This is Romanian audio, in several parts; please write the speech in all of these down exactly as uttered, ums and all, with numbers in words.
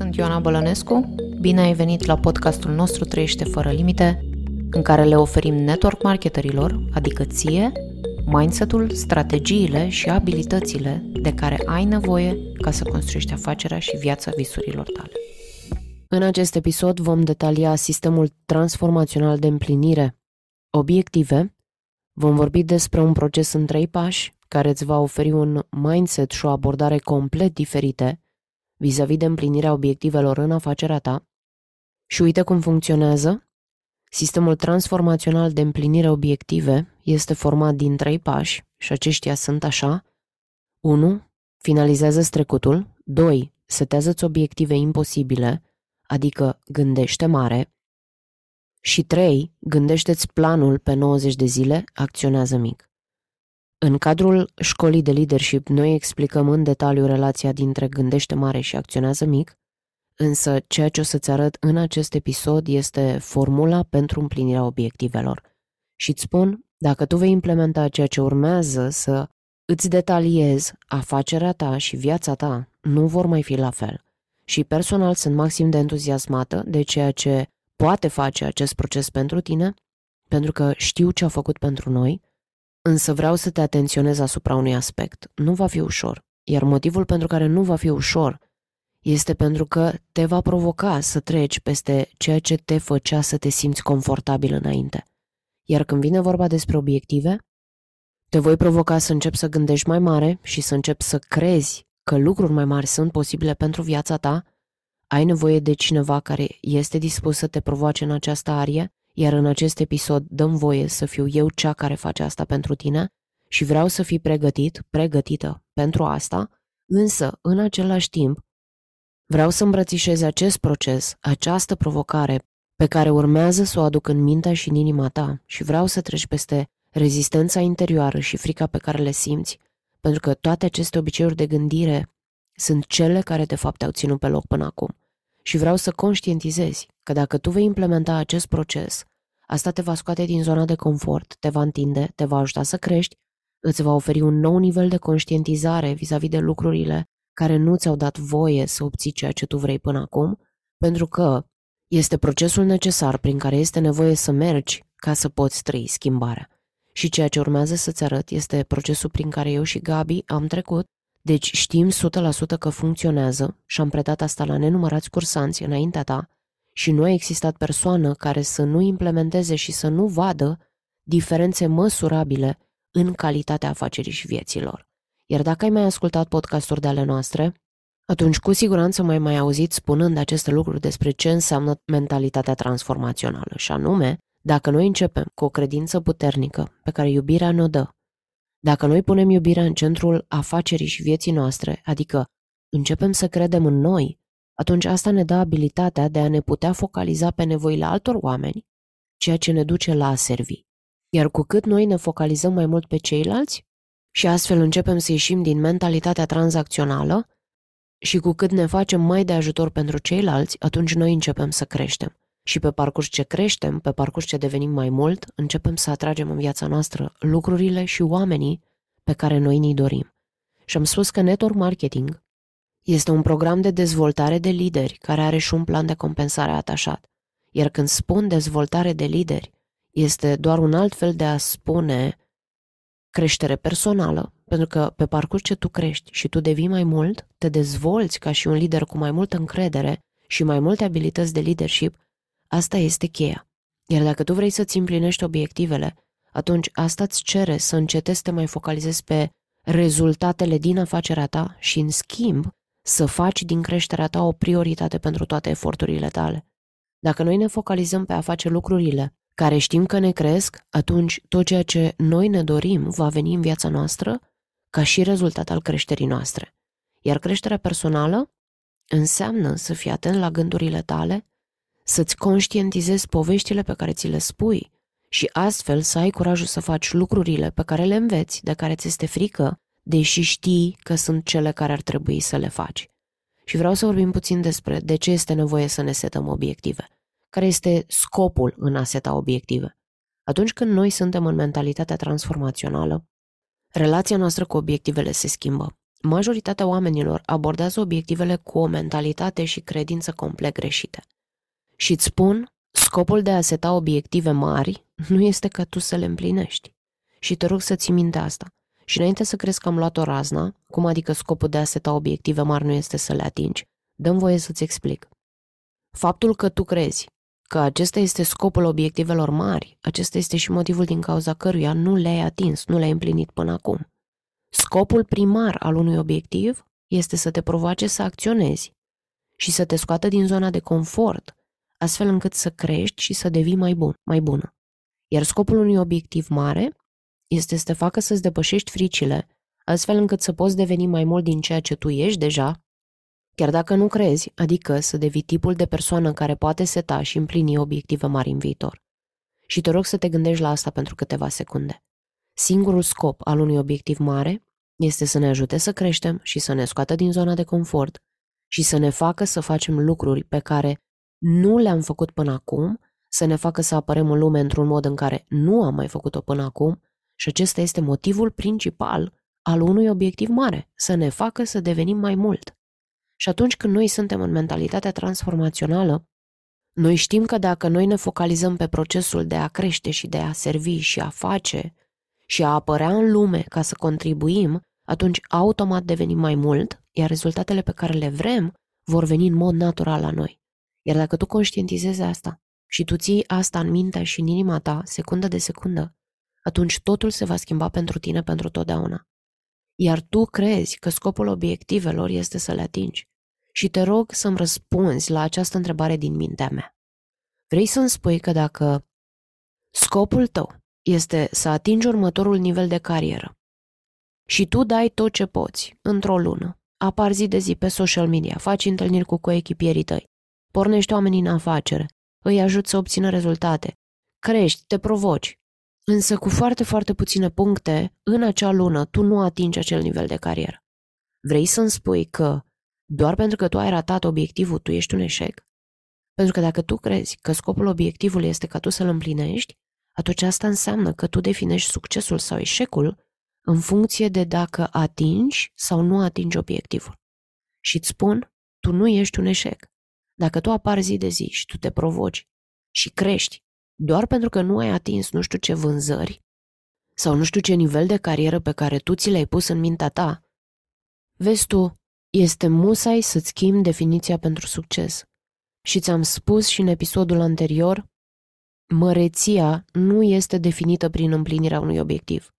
Sunt Ioana Bălănescu, bine ai venit la podcastul nostru Trăiește Fără Limite, în care le oferim network marketerilor, adică ție, mindset-ul, strategiile și abilitățile de care ai nevoie ca să construiești afacerea și viața visurilor tale. În acest episod vom detalia sistemul transformațional de împlinire obiective, vom vorbi despre un proces în trei pași care îți va oferi un mindset și o abordare complet diferite vis-a-vis de împlinirea obiectivelor în afacerea ta. Și uite cum funcționează. Sistemul transformațional de împlinire obiective este format din trei pași și aceștia sunt așa. unu. Finalizează-ți trecutul. doi. Setează-ți obiective imposibile, adică gândește mare. Și trei. Gândește-ți planul pe nouăzeci de zile, acționează mic. În cadrul școlii de leadership, noi explicăm în detaliu relația dintre gândește mare și acționează mic, însă ceea ce o să-ți arăt în acest episod este formula pentru împlinirea obiectivelor. Și îți spun, dacă tu vei implementa ceea ce urmează să îți detaliezi, afacerea ta și viața ta nu vor mai fi la fel. Și personal sunt maxim de entuziasmată de ceea ce poate face acest proces pentru tine, pentru că știu ce a făcut pentru noi. Însă vreau să te atenționez asupra unui aspect. Nu va fi ușor, iar motivul pentru care nu va fi ușor este pentru că te va provoca să treci peste ceea ce te făcea să te simți confortabil înainte. Iar când vine vorba despre obiective, te voi provoca să începi să gândești mai mare și să începi să crezi că lucruri mai mari sunt posibile pentru viața ta. Ai nevoie de cineva care este dispus să te provoace în această arie. Iar în acest episod dăm voie să fiu eu cea care face asta pentru tine și vreau să fii pregătit, pregătită pentru asta, însă, în același timp, vreau să îmbrățișez acest proces, această provocare pe care urmează să o aduc în mintea și în inima ta și vreau să treci peste rezistența interioară și frica pe care le simți, pentru că toate aceste obiceiuri de gândire sunt cele care de fapt te-au ținut pe loc până acum. Și vreau să conștientizezi că dacă tu vei implementa acest proces, asta te va scoate din zona de confort, te va întinde, te va ajuta să crești, îți va oferi un nou nivel de conștientizare vis-a-vis de lucrurile care nu ți-au dat voie să obții ceea ce tu vrei până acum, pentru că este procesul necesar prin care este nevoie să mergi ca să poți trăi schimbarea. Și ceea ce urmează să-ți arăt este procesul prin care eu și Gabi am trecut. Deci știm o sută la sută că funcționează și am predat asta la nenumărați cursanți înaintea ta și nu a existat persoană care să nu implementeze și să nu vadă diferențe măsurabile în calitatea afacerii și vieților. Iar dacă ai mai ascultat podcasturi de ale noastre, atunci cu siguranță m-ai mai auzit spunând aceste lucruri despre ce înseamnă mentalitatea transformațională și anume, dacă noi începem cu o credință puternică pe care iubirea ne-o dă, dacă noi punem iubirea în centrul afacerii și vieții noastre, adică începem să credem în noi, atunci asta ne dă abilitatea de a ne putea focaliza pe nevoile altor oameni, ceea ce ne duce la a servi. Iar cu cât noi ne focalizăm mai mult pe ceilalți și astfel începem să ieșim din mentalitatea tranzacțională și cu cât ne facem mai de ajutor pentru ceilalți, atunci noi începem să creștem. Și pe parcurs ce creștem, pe parcurs ce devenim mai mult, începem să atragem în viața noastră lucrurile și oamenii pe care noi ni-i dorim. Și am spus că Network Marketing este un program de dezvoltare de lideri care are și un plan de compensare atașat. Iar când spun dezvoltare de lideri, este doar un alt fel de a spune creștere personală, pentru că pe parcurs ce tu crești și tu devii mai mult, te dezvolți ca și un lider cu mai multă încredere și mai multe abilități de leadership. Asta este cheia. Iar dacă tu vrei să-ți împlinești obiectivele, atunci asta îți cere să încetezi să te mai focalizezi pe rezultatele din afacerea ta și, în schimb, să faci din creșterea ta o prioritate pentru toate eforturile tale. Dacă noi ne focalizăm pe a face lucrurile care știm că ne cresc, atunci tot ceea ce noi ne dorim va veni în viața noastră ca și rezultat al creșterii noastre. Iar creșterea personală înseamnă să fii atent la gândurile tale, să-ți conștientizezi poveștile pe care ți le spui și astfel să ai curajul să faci lucrurile pe care le înveți, de care ți este frică, deși știi că sunt cele care ar trebui să le faci. Și vreau să vorbim puțin despre de ce este nevoie să ne setăm obiective, care este scopul în a seta obiective. Atunci când noi suntem în mentalitatea transformațională, relația noastră cu obiectivele se schimbă. Majoritatea oamenilor abordează obiectivele cu o mentalitate și credință complet greșite. Și îți spun, scopul de a seta obiective mari nu este ca tu să le împlinești. Și te rog să ții minte asta. Și înainte să crezi că am luat o razna, cum adică scopul de a seta obiective mari nu este să le atingi, dă-mi voie să-ți explic. Faptul că tu crezi că acesta este scopul obiectivelor mari, acesta este și motivul din cauza căruia nu le-ai atins, nu le-ai împlinit până acum. Scopul primar al unui obiectiv este să te provoace să acționezi și să te scoată din zona de confort, astfel încât să crești și să devii mai bun, mai bună. Iar scopul unui obiectiv mare este să te facă să-ți depășești fricile, astfel încât să poți deveni mai mult din ceea ce tu ești deja, chiar dacă nu crezi, adică să devii tipul de persoană care poate seta și împlini obiective mari în viitor. Și te rog să te gândești la asta pentru câteva secunde. Singurul scop al unui obiectiv mare este să ne ajute să creștem și să ne scoată din zona de confort și să ne facă să facem lucruri pe care nu le-am făcut până acum, să ne facă să apărăm în lume într-un mod în care nu am mai făcut-o până acum și acesta este motivul principal al unui obiectiv mare, să ne facă să devenim mai mult. Și atunci când noi suntem în mentalitatea transformațională, noi știm că dacă noi ne focalizăm pe procesul de a crește și de a servi și a face și a apărea în lume ca să contribuim, atunci automat devenim mai mult, iar rezultatele pe care le vrem vor veni în mod natural la noi. Iar dacă tu conștientizezi asta și tu ții asta în mintea și în inima ta, secundă de secundă, atunci totul se va schimba pentru tine pentru totdeauna. Iar tu crezi că scopul obiectivelor este să le atingi. Și te rog să-mi răspunzi la această întrebare din mintea mea. Vrei să-mi spui că dacă scopul tău este să atingi următorul nivel de carieră și tu dai tot ce poți într-o lună, apar zi de zi pe social media, faci întâlniri cu coechipierii tăi, pornești oamenii în afacere, îi ajuți să obțină rezultate, crești, te provoci, însă cu foarte, foarte puține puncte, în acea lună tu nu atingi acel nivel de carieră. Vrei să-mi spui că doar pentru că tu ai ratat obiectivul, tu ești un eșec? Pentru că dacă tu crezi că scopul obiectivului este ca tu să-l împlinești, atunci asta înseamnă că tu definești succesul sau eșecul în funcție de dacă atingi sau nu atingi obiectivul. Și îți spun, tu nu ești un eșec. Dacă tu apari zi de zi și tu te provoci și crești doar pentru că nu ai atins nu știu ce vânzări sau nu știu ce nivel de carieră pe care tu ți l-ai pus în mintea ta, vezi tu, este musai să-ți schimbi definiția pentru succes. Și ți-am spus și în episodul anterior, măreția nu este definită prin împlinirea unui obiectiv.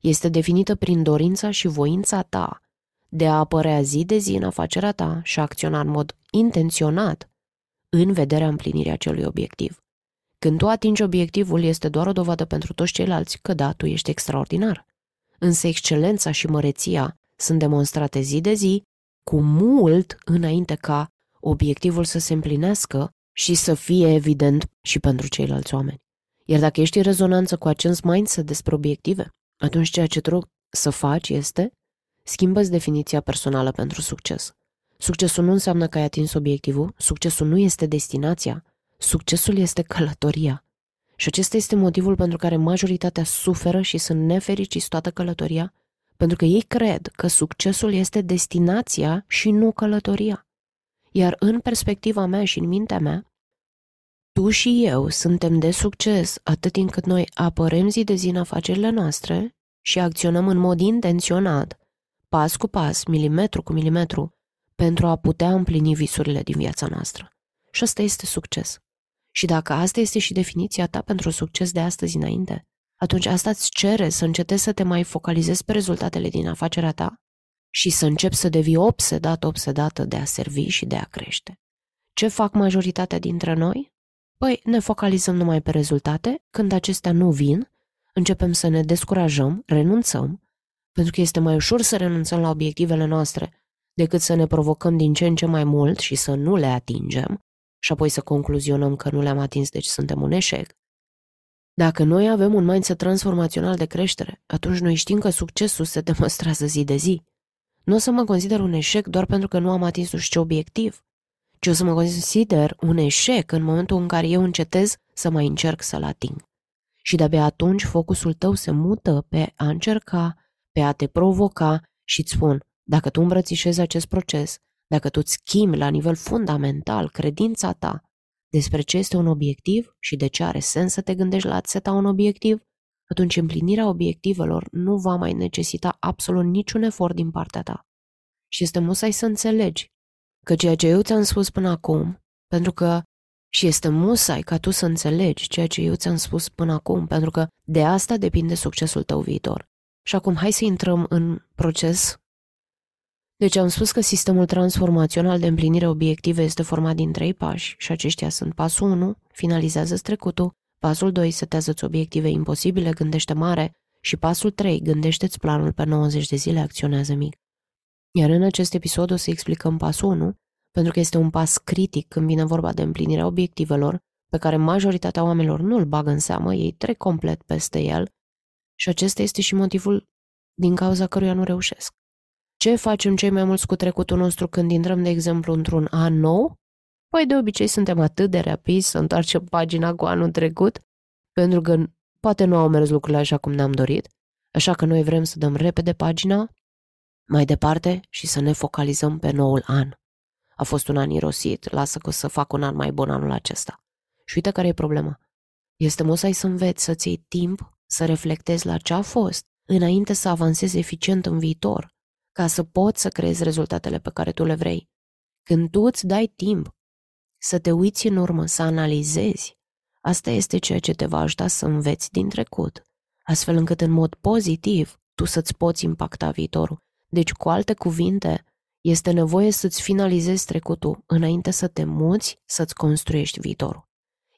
Este definită prin dorința și voința ta de a apărea zi de zi în afacerea ta și a acționa în mod intenționat în vederea împlinirii acelui obiectiv. Când tu atingi obiectivul, este doar o dovadă pentru toți ceilalți că da, tu ești extraordinar. Însă excelența și măreția sunt demonstrate zi de zi, cu mult înainte ca obiectivul să se împlinească și să fie evident și pentru ceilalți oameni. Iar dacă ești în rezonanță cu acest mindset despre obiective, atunci ceea ce te rog să faci este schimbă-ți definiția personală pentru succes. Succesul nu înseamnă că ai atins obiectivul, succesul nu este destinația, succesul este călătoria. Și acesta este motivul pentru care majoritatea suferă și sunt nefericiți toată călătoria, pentru că ei cred că succesul este destinația și nu călătoria. Iar în perspectiva mea și în mintea mea, tu și eu suntem de succes atât timp cât noi apărăm zi de zi în afacerile noastre și acționăm în mod intenționat, pas cu pas, milimetru cu milimetru, pentru a putea împlini visurile din viața noastră. Și asta este succes. Și dacă asta este și definiția ta pentru succes de astăzi înainte, atunci asta îți cere să încetezi să te mai focalizezi pe rezultatele din afacerea ta și să începi să devii obsedat, obsedată de a servi și de a crește. Ce fac majoritatea dintre noi? Păi ne focalizăm numai pe rezultate, când acestea nu vin, începem să ne descurajăm, renunțăm, pentru că este mai ușor să renunțăm la obiectivele noastre decât să ne provocăm din ce în ce mai mult și să nu le atingem și apoi să concluzionăm că nu le-am atins, deci suntem un eșec. Dacă noi avem un mindset transformațional de creștere, atunci noi știm că succesul se demonstrează zi de zi. Nu o să mă consider un eșec doar pentru că nu am atins nu știu ce obiectiv, ci o să mă consider un eșec în momentul în care eu încetez să mai încerc să-l ating. Și de-abia atunci focusul tău se mută pe a încerca, pe a te provoca și îți spun, Dacă tu îmbrățișezi acest proces, dacă tu îți schimbi la nivel fundamental credința ta despre ce este un obiectiv și de ce are sens să te gândești la a-ți seta un obiectiv, atunci împlinirea obiectivelor nu va mai necesita absolut niciun efort din partea ta. Și este musai să înțelegi că ceea ce eu ți-am spus până acum, pentru că și este musai ca tu să înțelegi ceea ce eu ți-am spus până acum, pentru că de asta depinde succesul tău viitor. Și acum hai să intrăm în proces. Deci am spus că sistemul transformațional de împlinire obiective este format din trei pași și aceștia sunt: pasul unu, finalizează-ți trecutul, pasul doi, setează-ți obiective imposibile, gândește mare, și pasul trei, gândește-ți planul pe nouăzeci de zile, acționează mic. Iar în acest episod o să explicăm pasul unu, pentru că este un pas critic când vine vorba de împlinirea obiectivelor, pe care majoritatea oamenilor nu îl bagă în seamă, ei trec complet peste el și acesta este și motivul din cauza căruia nu reușesc. Ce facem cei mai mulți cu trecutul nostru când intrăm, de exemplu, într-un an nou? Păi de obicei suntem atât de rapizi să întoarcem pagina cu anul trecut, pentru că poate nu au mers lucrurile așa cum ne-am dorit, așa că noi vrem să dăm repede pagina mai departe și să ne focalizăm pe noul an. A fost un an irosit, lasă că o să fac un an mai bun anul acesta. Și uite care e problema. Este musai să înveți să-ți iei timp să reflectezi la ce a fost înainte să avansezi eficient în viitor, ca să poți să creezi rezultatele pe care tu le vrei. Când tu îți dai timp să te uiți în urmă, să analizezi, asta este ceea ce te va ajuta să înveți din trecut, astfel încât în mod pozitiv tu să-ți poți impacta viitorul. Deci, cu alte cuvinte, este nevoie să-ți finalizezi trecutul înainte să te muți, să-ți construiești viitorul.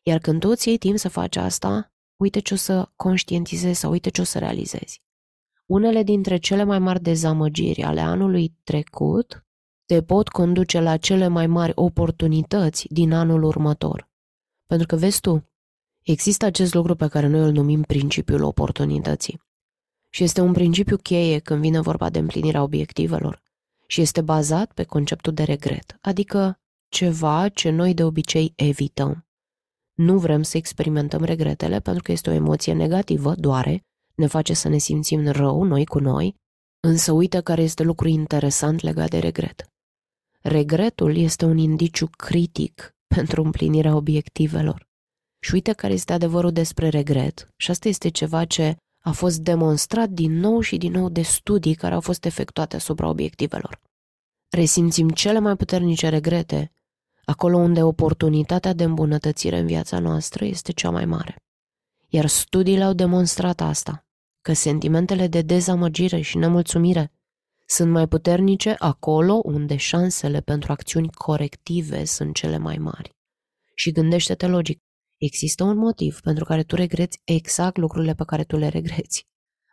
Iar când tu îți iei timp să faci asta, uite ce o să conștientizezi sau uite ce o să realizezi. Unele dintre cele mai mari dezamăgiri ale anului trecut te pot conduce la cele mai mari oportunități din anul următor. Pentru că, vezi tu, există acest lucru pe care noi îl numim principiul oportunității. Și este un principiu cheie când vine vorba de împlinirea obiectivelor și este bazat pe conceptul de regret, adică ceva ce noi de obicei evităm. Nu vrem să experimentăm regretele pentru că este o emoție negativă, doare, ne face să ne simțim rău noi cu noi, însă uite care este lucru interesant legat de regret. Regretul este un indiciu critic pentru împlinirea obiectivelor. Și uite care este adevărul despre regret, și asta este ceva ce a fost demonstrat din nou și din nou de studii care au fost efectuate asupra obiectivelor. Resimțim cele mai puternice regrete acolo unde oportunitatea de îmbunătățire în viața noastră este cea mai mare. Iar studiile au demonstrat asta, că sentimentele de dezamăgire și nemulțumire sunt mai puternice acolo unde șansele pentru acțiuni corective sunt cele mai mari. Și gândește-te logic, există un motiv pentru care tu regreți exact lucrurile pe care tu le regreți.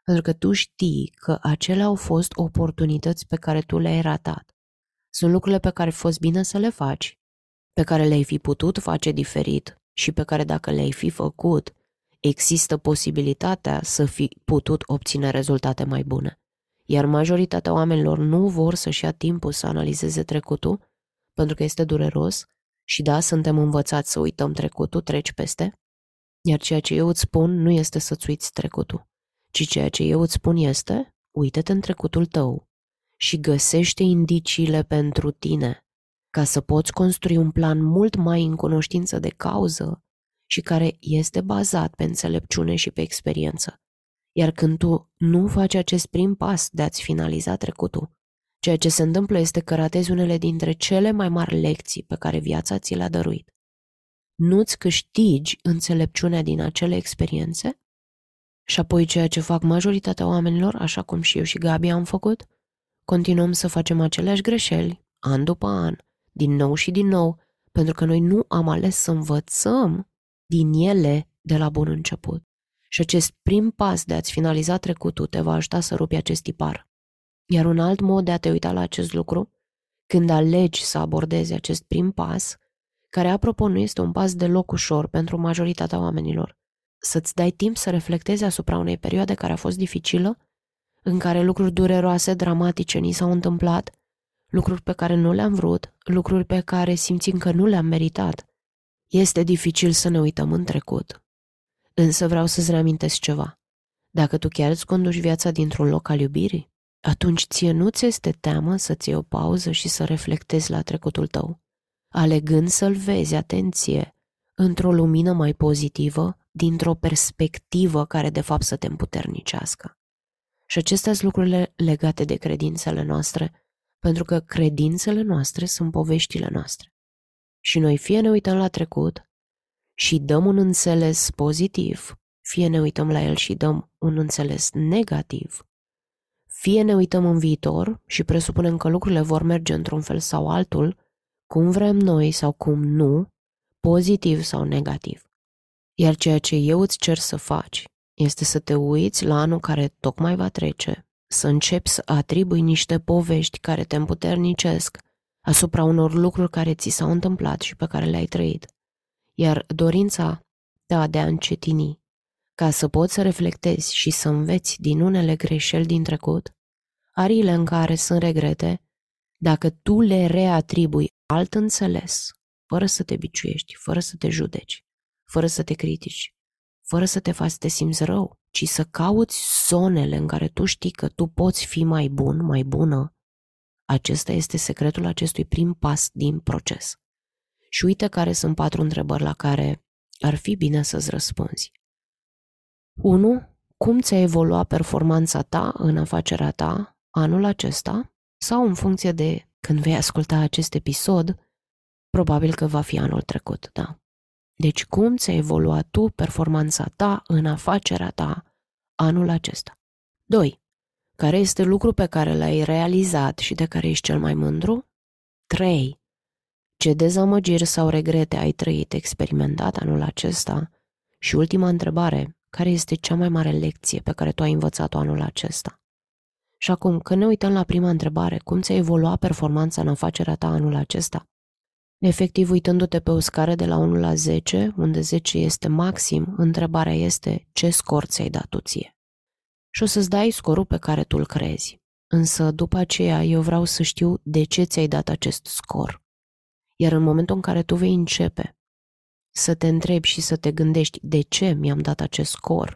Pentru că tu știi că acelea au fost oportunități pe care tu le-ai ratat. Sunt lucrurile pe care a fost bine să le faci, pe care le-ai fi putut face diferit și pe care dacă le-ai fi făcut, există posibilitatea să fi putut obține rezultate mai bune. Iar majoritatea oamenilor nu vor să-și ia timpul să analizeze trecutul, pentru că este dureros și da, suntem învățați să uităm trecutul, treci peste, iar ceea ce eu îți spun nu este să-ți uiți trecutul, ci ceea ce eu îți spun este, uită-te în trecutul tău și găsește indiciile pentru tine, ca să poți construi un plan mult mai în cunoștință de cauză și care este bazat pe înțelepciune și pe experiență. Iar când tu nu faci acest prim pas de a-ți finaliza trecutul, ceea ce se întâmplă este că ratezi unele dintre cele mai mari lecții pe care viața ți le-a dăruit. Nu-ți câștigi înțelepciunea din acele experiențe și apoi ceea ce fac majoritatea oamenilor, așa cum și eu și Gabi am făcut, continuăm să facem aceleași greșeli, an după an, din nou și din nou, pentru că noi nu am ales să învățăm din ele de la bun început. Și acest prim pas de a-ți finaliza trecutul te va ajuta să rupi acest tipar. Iar un alt mod de a te uita la acest lucru, când alegi să abordezi acest prim pas, care, apropo, nu este un pas deloc ușor pentru majoritatea oamenilor, să-ți dai timp să reflectezi asupra unei perioade care a fost dificilă, în care lucruri dureroase, dramatice ni s-au întâmplat, lucruri pe care nu le-am vrut, lucruri pe care simțim că nu le-am meritat. Este dificil să ne uităm în trecut. Însă vreau să-ți reamintesc ceva. Dacă tu chiar îți conduci viața dintr-un loc al iubirii, atunci ție nu ți este teamă să-ți iei o pauză și să reflectezi la trecutul tău, alegând să-l vezi, atenție, într-o lumină mai pozitivă, dintr-o perspectivă care de fapt să te împuternicească. Și acestea sunt lucrurile legate de credințele noastre, pentru că credințele noastre sunt poveștile noastre. Și noi fie ne uităm la trecut și dăm un înțeles pozitiv, fie ne uităm la el și dăm un înțeles negativ, fie ne uităm în viitor și presupunem că lucrurile vor merge într-un fel sau altul, cum vrem noi sau cum nu, pozitiv sau negativ. Iar ceea ce eu îți cer să faci este să te uiți la anul care tocmai va trece, să începi să atribui niște povești care te împuternicesc asupra unor lucruri care ți s-au întâmplat și pe care le-ai trăit. Iar dorința ta de a încetini, ca să poți să reflectezi și să înveți din unele greșeli din trecut, ariile în care sunt regrete, dacă tu le reatribui alt înțeles, fără să te biciuiești, fără să te judeci, fără să te critici, fără să te faci să te simți rău, ci să cauți zonele în care tu știi că tu poți fi mai bun, mai bună. Acesta este secretul acestui prim pas din proces. Și uite care sunt patru întrebări la care ar fi bine să-ți răspunzi. unu. Cum ți-a evoluat performanța ta în afacerea ta anul acesta? Sau în funcție de când vei asculta acest episod, probabil că va fi anul trecut, da. Deci cum ți-a evoluat tu performanța ta în afacerea ta anul acesta? doi. Care este lucru pe care l-ai realizat și de care ești cel mai mândru? trei. Ce dezamăgiri sau regrete ai trăit, experimentat anul acesta? Și ultima întrebare, care este cea mai mare lecție pe care tu ai învățat-o anul acesta? Și acum, când ne uităm la prima întrebare, cum ți-a evoluat performanța în afacerea ta anul acesta? Efectiv, uitându-te pe o scară de la unu la zece, unde zece este maxim, întrebarea este ce scor ți-ai dat tu ție. Și o să-ți dai scorul pe care tu îl crezi. Însă, după aceea, eu vreau să știu de ce ți-ai dat acest scor. Iar în momentul în care tu vei începe să te întrebi și să te gândești de ce mi-am dat acest scor,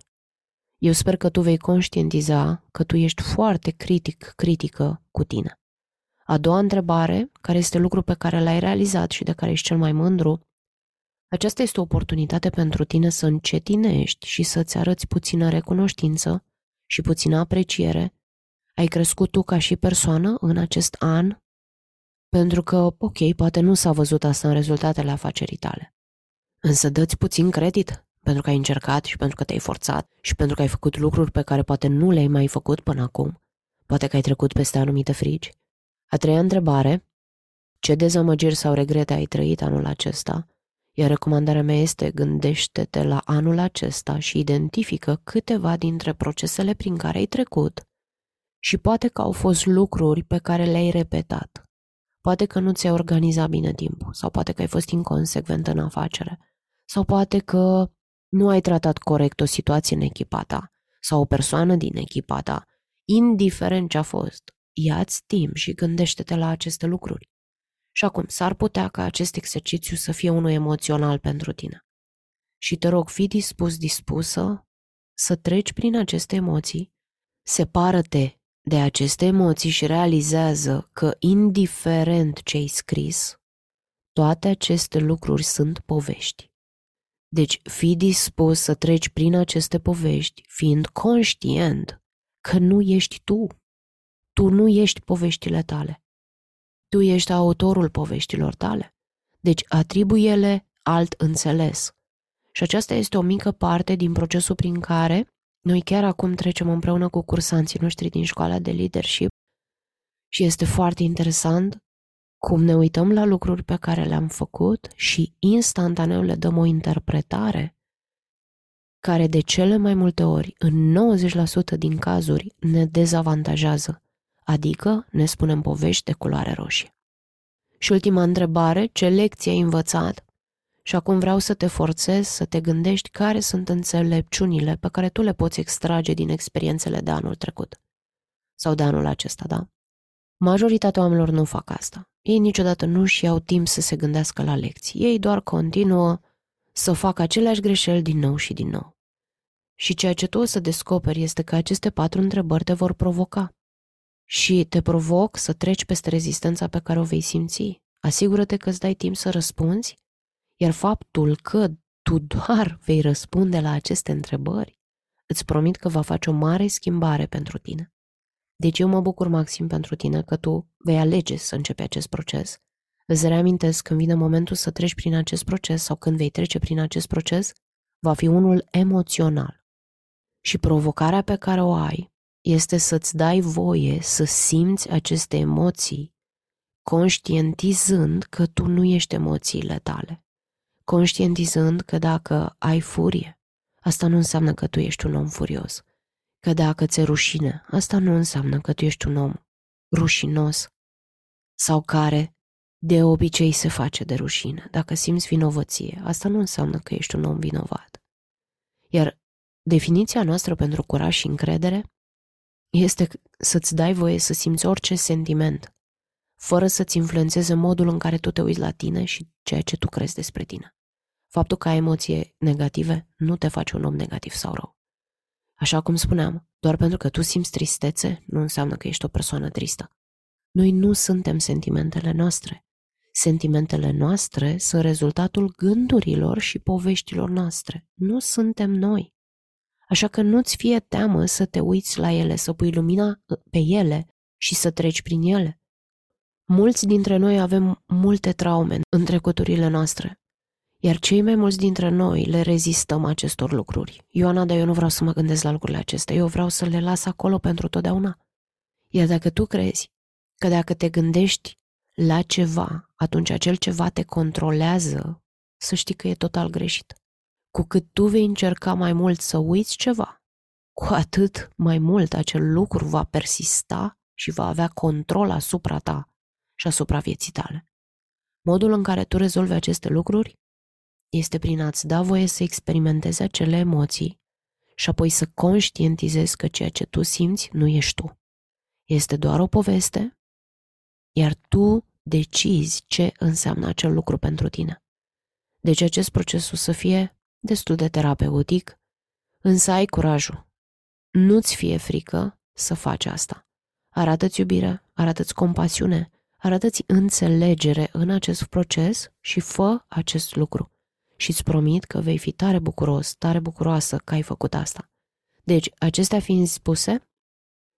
eu sper că tu vei conștientiza că tu ești foarte critic, critică cu tine. A doua întrebare, care este lucru pe care l-ai realizat și de care ești cel mai mândru, aceasta este o oportunitate pentru tine să încetinești și să-ți arăți puțină recunoștință și puțină apreciere. Ai crescut tu ca și persoană în acest an? Pentru că, ok, poate nu s-a văzut asta în rezultatele afacerii tale. Însă dă-ți puțin credit pentru că ai încercat și pentru că te-ai forțat și pentru că ai făcut lucruri pe care poate nu le-ai mai făcut până acum. Poate că ai trecut peste anumite frici. A treia întrebare, ce dezamăgiri sau regrete ai trăit anul acesta? Iar recomandarea mea este, gândește-te la anul acesta și identifică câteva dintre procesele prin care ai trecut și poate că au fost lucruri pe care le-ai repetat. Poate că nu ți-ai organizat bine timpul sau poate că ai fost inconsecvent în afacere sau poate că nu ai tratat corect o situație în echipa ta sau o persoană din echipa ta, indiferent ce a fost. Ia-ți timp și gândește-te la aceste lucruri. Și acum, s-ar putea ca acest exercițiu să fie unul emoțional pentru tine. Și te rog, fii dispus, dispusă să treci prin aceste emoții, separă-te de aceste emoții și realizează că, indiferent ce ai scris, toate aceste lucruri sunt povești. Deci, fii dispus să treci prin aceste povești, fiind conștient că nu ești tu. Tu nu ești poveștile tale. Tu ești autorul poveștilor tale. Deci, atribuie-le alt înțeles. Și aceasta este o mică parte din procesul prin care noi chiar acum trecem împreună cu cursanții noștri din școala de leadership și este foarte interesant cum ne uităm la lucruri pe care le-am făcut și instantaneu le dăm o interpretare care de cele mai multe ori, în nouăzeci la sută din cazuri, ne dezavantajează, adică ne spunem povești de culoare roșie. Și ultima întrebare, ce lecție ai învățat? Și acum vreau să te forțez să te gândești care sunt înțelepciunile pe care tu le poți extrage din experiențele de anul trecut. Sau de anul acesta, da? Majoritatea oamenilor nu fac asta. Ei niciodată nu-și iau timp să se gândească la lecții. Ei doar continuă să facă aceleași greșeli din nou și din nou. Și ceea ce tu o să descoperi este că aceste patru întrebări te vor provoca. și te provoc să treci peste rezistența pe care o vei simți. Asigură-te că îți dai timp să răspunzi, iar faptul că tu doar vei răspunde la aceste întrebări, îți promit că va face o mare schimbare pentru tine. Deci eu mă bucur maxim pentru tine că tu vei alege să începi acest proces. Îți reamintesc, când vine momentul să treci prin acest proces sau când vei trece prin acest proces, va fi unul emoțional. Și provocarea pe care o ai este să-ți dai voie să simți aceste emoții, conștientizând că tu nu ești emoțiile tale. Conștientizând că dacă ai furie, asta nu înseamnă că tu ești un om furios. Că dacă ți-e rușine, asta nu înseamnă că tu ești un om rușinos sau care de obicei se face de rușine. Dacă simți vinovăție, asta nu înseamnă că ești un om vinovat. Iar definiția noastră pentru curaj și încredere este să-ți dai voie să simți orice sentiment, fără să-ți influențeze modul în care tu te uiți la tine și ceea ce tu crezi despre tine. Faptul că ai emoții negative nu te face un om negativ sau rău. Așa cum spuneam, doar pentru că tu simți tristețe, nu înseamnă că ești o persoană tristă. Noi nu suntem sentimentele noastre. Sentimentele noastre sunt rezultatul gândurilor și poveștilor noastre. Nu suntem noi. Așa că nu-ți fie teamă să te uiți la ele, să pui lumina pe ele și să treci prin ele. Mulți dintre noi avem multe traume în trecuturile noastre, iar cei mai mulți dintre noi le rezistăm acestor lucruri. Ioana, dar eu nu vreau să mă gândesc la lucrurile acestea, eu vreau să le las acolo pentru totdeauna. Iar dacă tu crezi că dacă te gândești la ceva, atunci acel ceva te controlează, să știi că e total greșit. Cu cât tu vei încerca mai mult să uiți ceva, cu atât mai mult acel lucru va persista și va avea control asupra ta și asupra vieții tale. Modul în care tu rezolvi aceste lucruri este prin a-ți da voie să experimentezi acele emoții și apoi să conștientizezi că ceea ce tu simți nu ești tu. Este doar o poveste, iar tu decizi ce înseamnă acel lucru pentru tine. Deci acest proces o să fie destul de terapeutic, însă ai curajul. Nu-ți fie frică să faci asta. Arată-ți iubire, arată-ți compasiune, arată-ți înțelegere în acest proces și fă acest lucru. Și îți promit că vei fi tare bucuros, tare bucuroasă că ai făcut asta. Deci, acestea fiind spuse,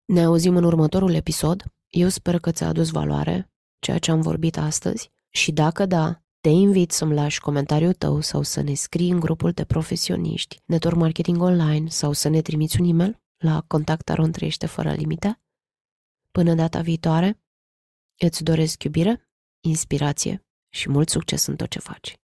ne auzim în următorul episod. Eu sper că ți-a adus valoare ceea ce am vorbit astăzi și dacă da, te invit să-mi lași comentariul tău sau să ne scrii în grupul de profesioniști Network Marketing Online sau să ne trimiți un e-mail la contact arond trăiește fără limite. Până data viitoare, îți doresc iubire, inspirație și mult succes în tot ce faci.